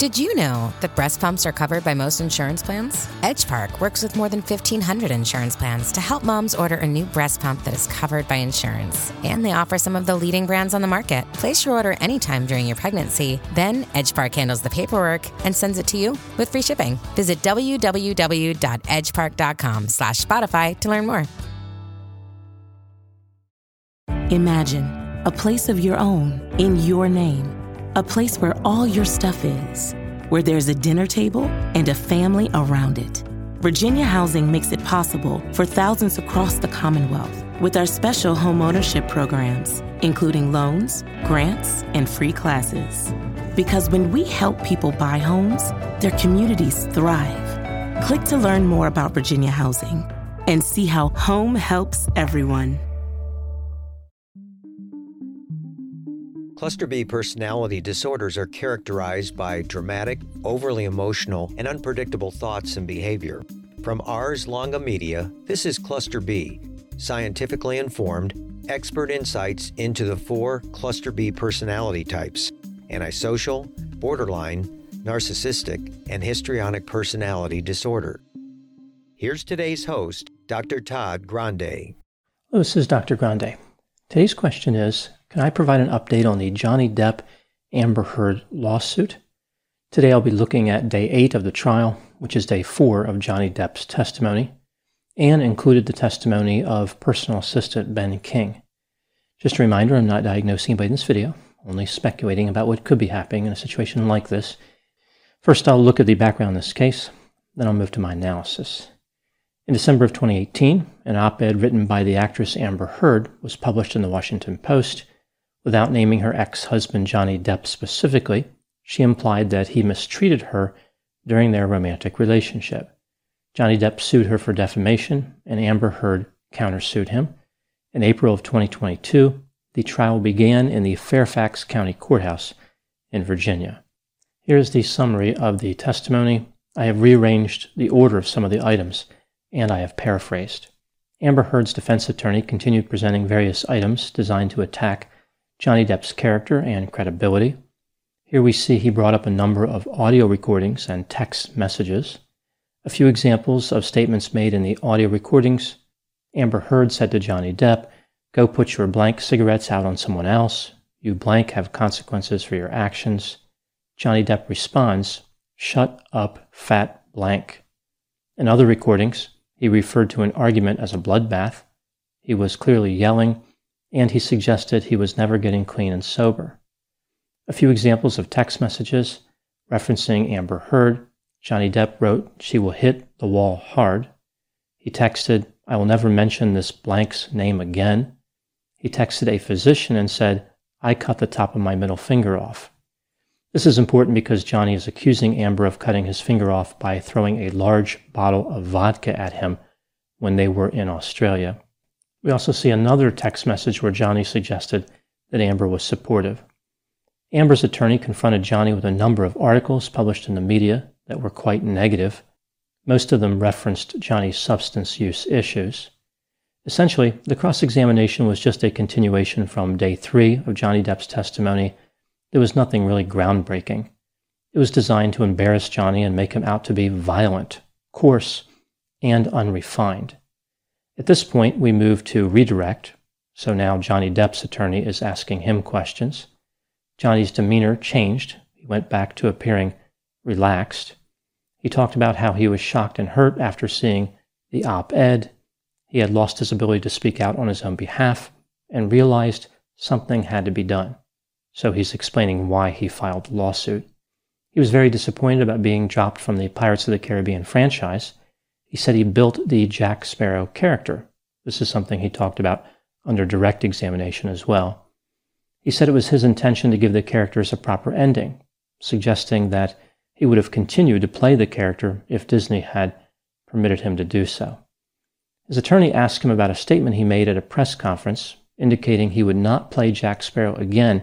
Did you know that breast pumps are covered by most insurance plans? Edge Park works with more than 1,500 insurance plans to help moms order a new breast pump that is covered by insurance. And they offer some of the leading brands on the market. Place your order anytime during your pregnancy. Then Edge Park handles the paperwork and sends it to you with free shipping. Visit www.edgepark.com/Spotify to learn more. Imagine a place of your own, in your name. A place where all your stuff is, where there's a dinner table and a family around it. Virginia Housing makes it possible for thousands across the Commonwealth with our special homeownership programs, including loans, grants, and free classes. Because when we help people buy homes, their communities thrive. Click to learn more about Virginia Housing and see how home helps everyone. Cluster B personality disorders are characterized by dramatic, overly emotional, and unpredictable thoughts and behavior. From Ars Longa Media, this is Cluster B, scientifically informed, expert insights into the 4 Cluster B personality types: antisocial, borderline, narcissistic, and histrionic personality disorder. Here's today's host, Dr. Todd Grande. This is Dr. Grande. Today's question is, can I provide an update on the Johnny Depp Amber Heard lawsuit? Today I'll be looking at Day 8 of the trial, which is Day 4 of Johnny Depp's testimony, and included the testimony of personal assistant Ben King. Just a reminder, I'm not diagnosing anybody in this video, only speculating about what could be happening in a situation like this. First, I'll look at the background of this case, then I'll move to my analysis. In December of 2018, an op-ed written by the actress Amber Heard was published in the Washington Post. Without naming her ex-husband Johnny Depp specifically, she implied that he mistreated her during their romantic relationship. Johnny Depp sued her for defamation, and Amber Heard countersued him. In April of 2022, the trial began in the Fairfax County Courthouse in Virginia. Here's the summary of the testimony. I have rearranged the order of some of the items, and I have paraphrased. Amber Heard's defense attorney continued presenting various items designed to attack Johnny Depp's character and credibility. Here we see he brought up a number of audio recordings and text messages. A few examples of statements made in the audio recordings. Amber Heard said to Johnny Depp, "Go put your blank cigarettes out on someone else. You blank have consequences for your actions." Johnny Depp responds, "Shut up, fat blank." In other recordings, he referred to an argument as a bloodbath. He was clearly yelling, and he suggested he was never getting clean and sober. A few examples of text messages referencing Amber Heard. Johnny Depp wrote, "She will hit the wall hard." He texted, "I will never mention this blank's name again." He texted a physician and said, "I cut the top of my middle finger off." This is important because Johnny is accusing Amber of cutting his finger off by throwing a large bottle of vodka at him when they were in Australia. We also see another text message where Johnny suggested that Amber was supportive. Amber's attorney confronted Johnny with a number of articles published in the media that were quite negative. Most of them referenced Johnny's substance use issues. Essentially, the cross-examination was just a continuation from Day 3 of Johnny Depp's testimony. There was nothing really groundbreaking. It was designed to embarrass Johnny and make him out to be violent, coarse, and unrefined. At this point, we move to redirect, so now Johnny Depp's attorney is asking him questions. Johnny's demeanor changed. He went back to appearing relaxed. He talked about how he was shocked and hurt after seeing the op-ed. He had lost his ability to speak out on his own behalf and realized something had to be done. So he's explaining why he filed the lawsuit. He was very disappointed about being dropped from the Pirates of the Caribbean franchise. He said he built the Jack Sparrow character. This is something he talked about under direct examination as well. He said it was his intention to give the characters a proper ending, suggesting that he would have continued to play the character if Disney had permitted him to do so. His attorney asked him about a statement he made at a press conference indicating he would not play Jack Sparrow again,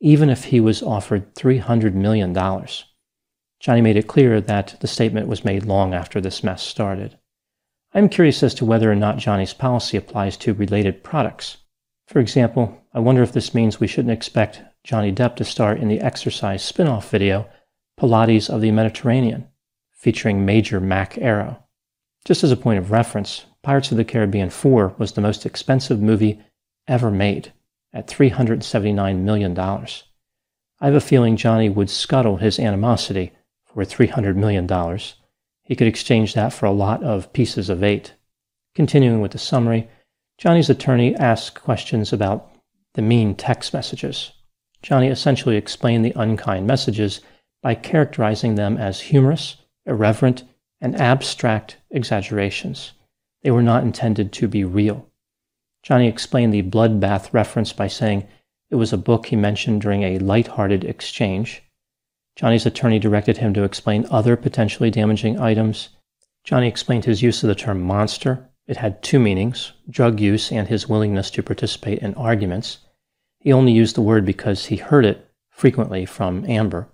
even if he was offered $300 million. Johnny made it clear that the statement was made long after this mess started. I'm curious as to whether or not Johnny's policy applies to related products. For example, I wonder if this means we shouldn't expect Johnny Depp to star in the exercise spin-off video Pilates of the Mediterranean, featuring Major Mac Arrow. Just as a point of reference, Pirates of the Caribbean 4 was the most expensive movie ever made, at $379 million. I have a feeling Johnny would scuttle his animosity for $300 million. He could exchange that for a lot of pieces of eight. Continuing with the summary, Johnny's attorney asked questions about the mean text messages. Johnny essentially explained the unkind messages by characterizing them as humorous, irreverent, and abstract exaggerations. They were not intended to be real. Johnny explained the bloodbath reference by saying it was a book he mentioned during a lighthearted exchange. Johnny's attorney directed him to explain other potentially damaging items. Johnny explained his use of the term monster. It had two meanings, drug use and his willingness to participate in arguments. He only used the word because he heard it frequently from Amber.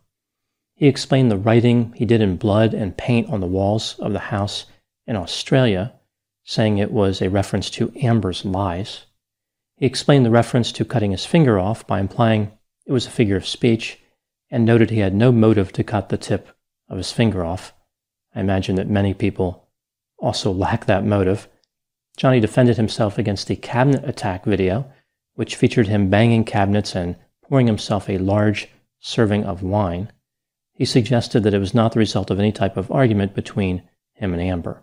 He explained the writing he did in blood and paint on the walls of the house in Australia, saying it was a reference to Amber's lies. He explained the reference to cutting his finger off by implying it was a figure of speech, and noted he had no motive to cut the tip of his finger off. I imagine that many people also lack that motive. Johnny defended himself against the cabinet attack video, which featured him banging cabinets and pouring himself a large serving of wine. He suggested that it was not the result of any type of argument between him and Amber.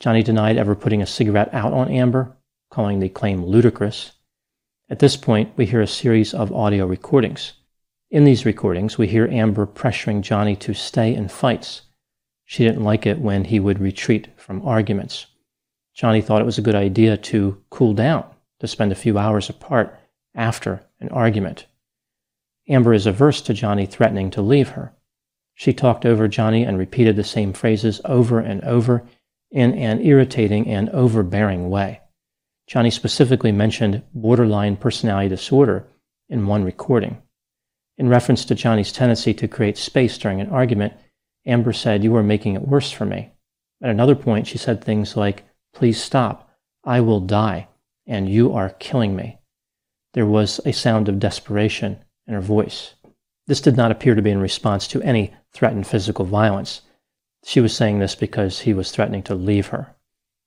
Johnny denied ever putting a cigarette out on Amber, calling the claim ludicrous. At this point, we hear a series of audio recordings. In these recordings, we hear Amber pressuring Johnny to stay in fights. She didn't like it when he would retreat from arguments. Johnny thought it was a good idea to cool down, to spend a few hours apart after an argument. Amber is averse to Johnny threatening to leave her. She talked over Johnny and repeated the same phrases over and over in an irritating and overbearing way. Johnny specifically mentioned borderline personality disorder in one recording. In reference to Johnny's tendency to create space during an argument, Amber said, "You are making it worse for me." At another point, she said things like, "Please stop, I will die, and you are killing me." There was a sound of desperation in her voice. This did not appear to be in response to any threatened physical violence. She was saying this because he was threatening to leave her.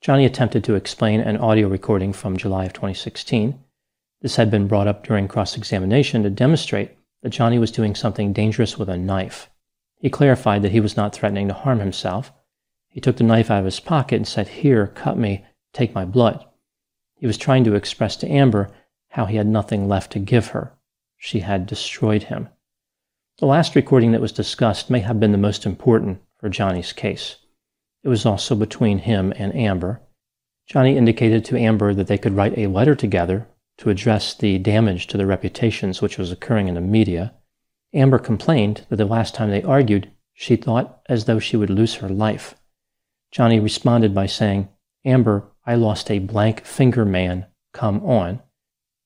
Johnny attempted to explain an audio recording from July of 2016. This had been brought up during cross-examination to demonstrate that Johnny was doing something dangerous with a knife. He clarified that he was not threatening to harm himself. He took the knife out of his pocket and said, "Here, cut me, take my blood." He was trying to express to Amber how he had nothing left to give her. She had destroyed him. The last recording that was discussed may have been the most important for Johnny's case. It was also between him and Amber. Johnny indicated to Amber that they could write a letter together to address the damage to their reputations which was occurring in the media. Amber complained that the last time they argued, she thought as though she would lose her life. Johnny responded by saying, "Amber, I lost a blank finger, man, come on."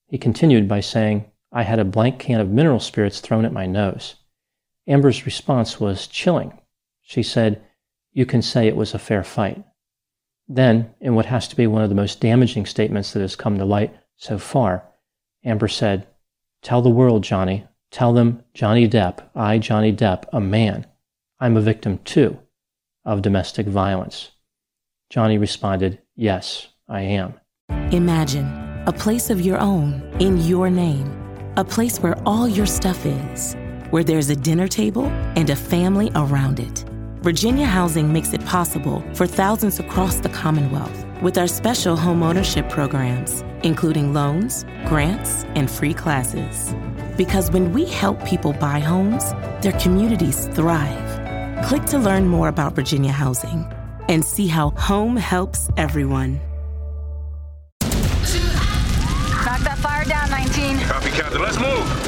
He continued by saying, "I had a blank can of mineral spirits thrown at my nose." Amber's response was chilling. She said, "You can say it was a fair fight." Then, in what has to be one of the most damaging statements that has come to light so far, Amber said, "Tell the world, Johnny. Tell them, Johnny Depp, I, Johnny Depp, a man. I'm a victim, too, of domestic violence." Johnny responded, "Yes, I am." Imagine a place of your own, in your name, a place where all your stuff is, where there's a dinner table and a family around it. Virginia Housing makes it possible for thousands across the Commonwealth with our special homeownership programs, including loans, grants, and free classes. Because when we help people buy homes, their communities thrive. Click to learn more about Virginia Housing and see how home helps everyone. Knock that fire down, 19. Copy, Captain. Let's move.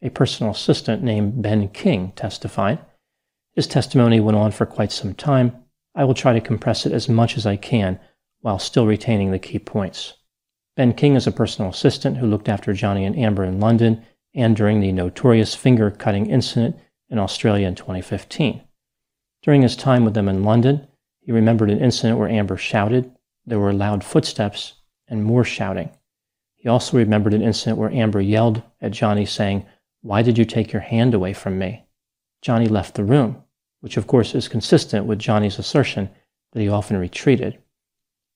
a personal assistant named Ben King testified. His testimony went on for quite some time. I will try to compress it as much as I can while still retaining the key points. Ben King is a personal assistant who looked after Johnny and Amber in London and during the notorious finger-cutting incident in Australia in 2015. During his time with them in London, he remembered an incident where Amber shouted, there were loud footsteps, and more shouting. He also remembered an incident where Amber yelled at Johnny saying, "Why did you take your hand away from me?" Johnny left the room, which of course is consistent with Johnny's assertion that he often retreated.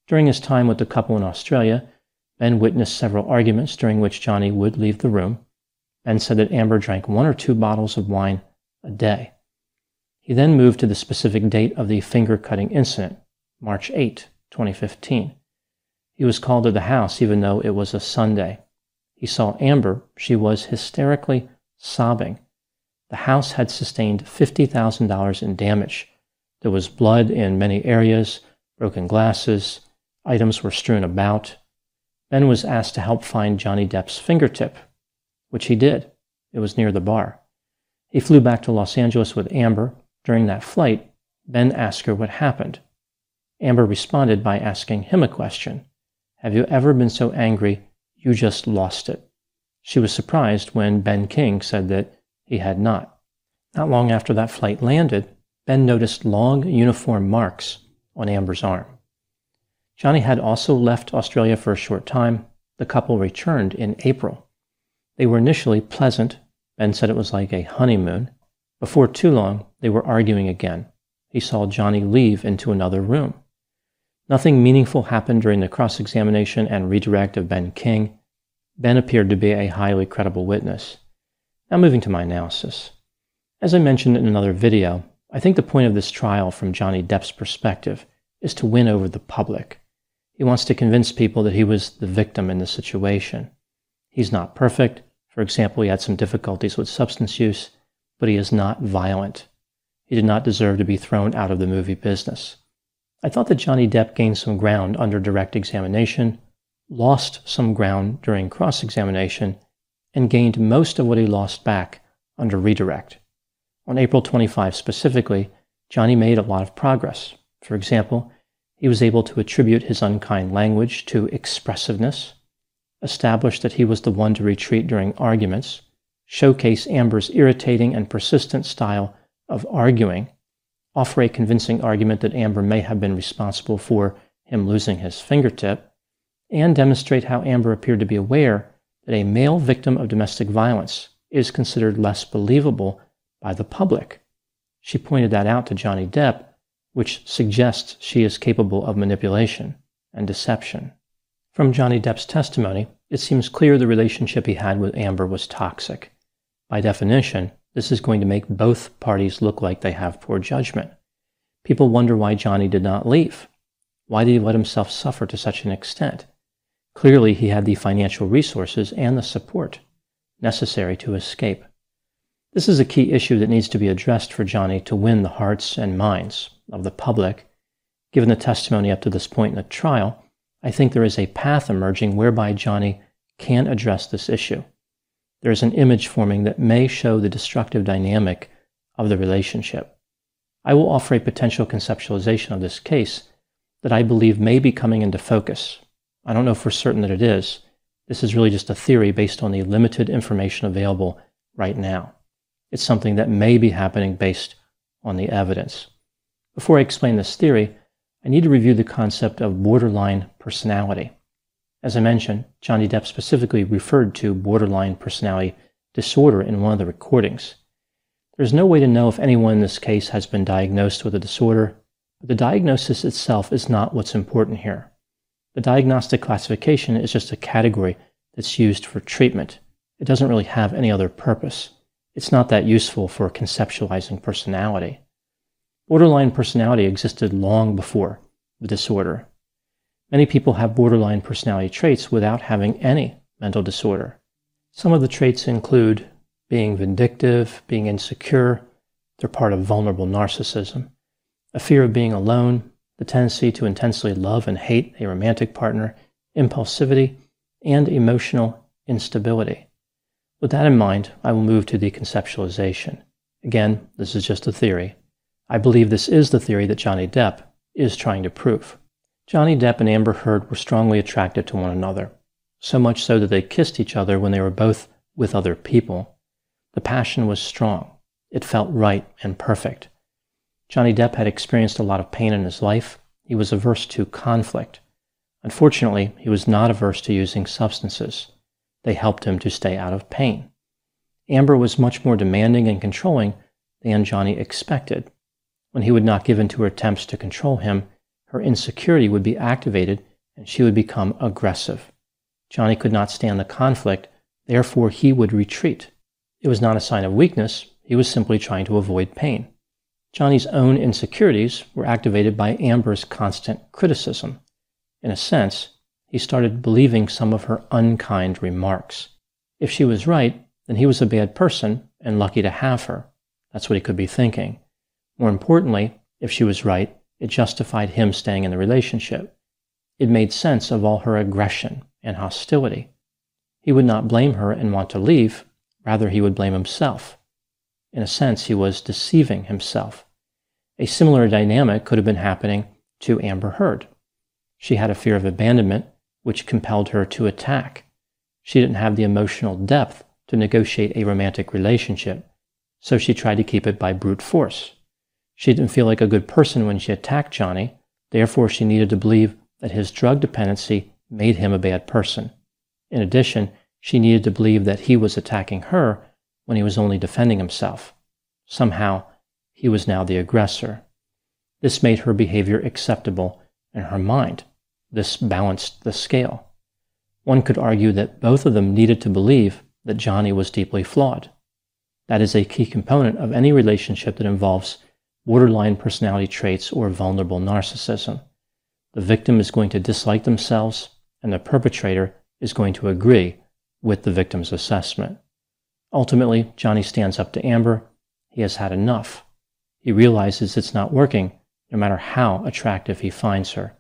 During his time with the couple in Australia, Ben witnessed several arguments during which Johnny would leave the room. Ben said that Amber drank 1 or 2 bottles of wine a day. He then moved to the specific date of the finger-cutting incident, March 8, 2015. He was called to the house even though it was a Sunday. He saw Amber. She was hysterically sobbing. The house had sustained $50,000 in damage. There was blood in many areas, broken glasses, items were strewn about. Ben was asked to help find Johnny Depp's fingertip, which he did. It was near the bar. He flew back to Los Angeles with Amber. During that flight, Ben asked her what happened. Amber responded by asking him a question. Have you ever been so angry you just lost it? She was surprised when Ben King said that he had not. Not long after that flight landed, Ben noticed long uniform marks on Amber's arm. Johnny had also left Australia for a short time. The couple returned in April. They were initially pleasant. Ben said it was like a honeymoon. Before too long, they were arguing again. He saw Johnny leave into another room. Nothing meaningful happened during the cross-examination and redirect of Ben King. Ben appeared to be a highly credible witness. Now moving to my analysis. As I mentioned in another video, I think the point of this trial from Johnny Depp's perspective is to win over the public. He wants to convince people that he was the victim in the situation. He's not perfect. For example, he had some difficulties with substance use, but he is not violent. He did not deserve to be thrown out of the movie business. I thought that Johnny Depp gained some ground under direct examination, lost some ground during cross-examination, and gained most of what he lost back under redirect. On April 25 specifically, Johnny made a lot of progress. For example, he was able to attribute his unkind language to expressiveness, establish that he was the one to retreat during arguments, showcase Amber's irritating and persistent style of arguing, offer a convincing argument that Amber may have been responsible for him losing his fingertip, and demonstrate how Amber appeared to be aware that a male victim of domestic violence is considered less believable by the public. She pointed that out to Johnny Depp, which suggests she is capable of manipulation and deception. From Johnny Depp's testimony, it seems clear the relationship he had with Amber was toxic. By definition, this is going to make both parties look like they have poor judgment. People wonder why Johnny did not leave. Why did he let himself suffer to such an extent? Clearly, he had the financial resources and the support necessary to escape. This is a key issue that needs to be addressed for Johnny to win the hearts and minds of the public. Given the testimony up to this point in the trial, I think there is a path emerging whereby Johnny can address this issue. There is an image forming that may show the destructive dynamic of the relationship. I will offer a potential conceptualization of this case that I believe may be coming into focus. I don't know for certain that it is. This is really just a theory based on the limited information available right now. It's something that may be happening based on the evidence. Before I explain this theory, I need to review the concept of borderline personality. As I mentioned, Johnny Depp specifically referred to borderline personality disorder in one of the recordings. There's no way to know if anyone in this case has been diagnosed with a disorder, but the diagnosis itself is not what's important here. The diagnostic classification is just a category that's used for treatment. It doesn't really have any other purpose. It's not that useful for conceptualizing personality. Borderline personality existed long before the disorder. Many people have borderline personality traits without having any mental disorder. Some of the traits include being vindictive, being insecure, they're part of vulnerable narcissism, a fear of being alone, the tendency to intensely love and hate a romantic partner, impulsivity, and emotional instability. With that in mind, I will move to the conceptualization. Again, this is just a theory. I believe this is the theory that Johnny Depp is trying to prove. Johnny Depp and Amber Heard were strongly attracted to one another, so much so that they kissed each other when they were both with other people. The passion was strong. It felt right and perfect. Johnny Depp had experienced a lot of pain in his life. He was averse to conflict. Unfortunately, he was not averse to using substances. They helped him to stay out of pain. Amber was much more demanding and controlling than Johnny expected. When he would not give in to her attempts to control him, her insecurity would be activated and she would become aggressive. Johnny could not stand the conflict, therefore he would retreat. It was not a sign of weakness, he was simply trying to avoid pain. Johnny's own insecurities were activated by Amber's constant criticism. In a sense, he started believing some of her unkind remarks. If she was right, then he was a bad person and lucky to have her. That's what he could be thinking. More importantly, if she was right, it justified him staying in the relationship. It made sense of all her aggression and hostility. He would not blame her and want to leave, rather he would blame himself. In a sense, he was deceiving himself. A similar dynamic could have been happening to Amber Heard. She had a fear of abandonment, which compelled her to attack. She didn't have the emotional depth to negotiate a romantic relationship, so she tried to keep it by brute force. She didn't feel like a good person when she attacked Johnny, therefore she needed to believe that his drug dependency made him a bad person. In addition, she needed to believe that he was attacking her when he was only defending himself. Somehow, he was now the aggressor. This made her behavior acceptable in her mind. This balanced the scale. One could argue that both of them needed to believe that Johnny was deeply flawed. That is a key component of any relationship that involves borderline personality traits or vulnerable narcissism. The victim is going to dislike themselves, and the perpetrator is going to agree with the victim's assessment. Ultimately, Johnny stands up to Amber. He has had enough. He realizes it's not working, no matter how attractive he finds her.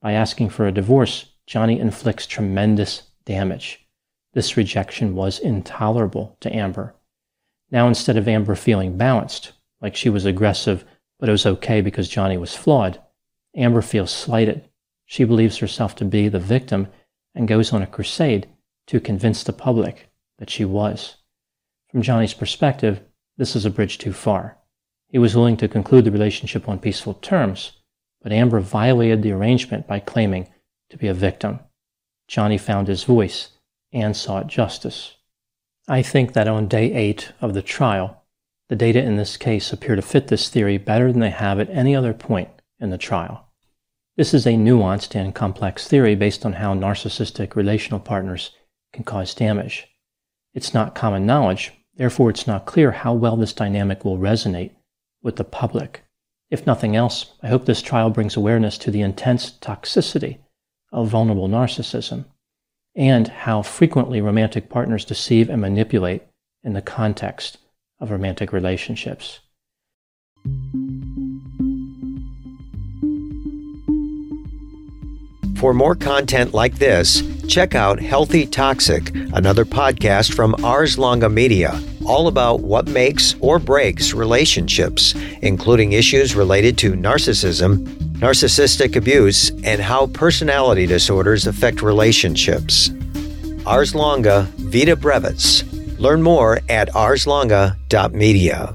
By asking for a divorce, Johnny inflicts tremendous damage. This rejection was intolerable to Amber. Now, instead of Amber feeling balanced, like she was aggressive, but it was okay because Johnny was flawed, Amber feels slighted. She believes herself to be the victim and goes on a crusade to convince the public that she was. From Johnny's perspective, this is a bridge too far. He was willing to conclude the relationship on peaceful terms, but Amber violated the arrangement by claiming to be a victim. Johnny found his voice and sought justice. I think that on day 8 of the trial, the data in this case appear to fit this theory better than they have at any other point in the trial. This is a nuanced and complex theory based on how narcissistic relational partners can cause damage. It's not common knowledge, therefore it's not clear how well this dynamic will resonate with the public. If nothing else, I hope this trial brings awareness to the intense toxicity of vulnerable narcissism and how frequently romantic partners deceive and manipulate in the context of romantic relationships. For more content like this, check out Healthy Toxic, another podcast from Ars Longa Media, all about what makes or breaks relationships, including issues related to narcissism, narcissistic abuse, and how personality disorders affect relationships. Ars Longa Vita Brevis. Learn more at arslonga.media.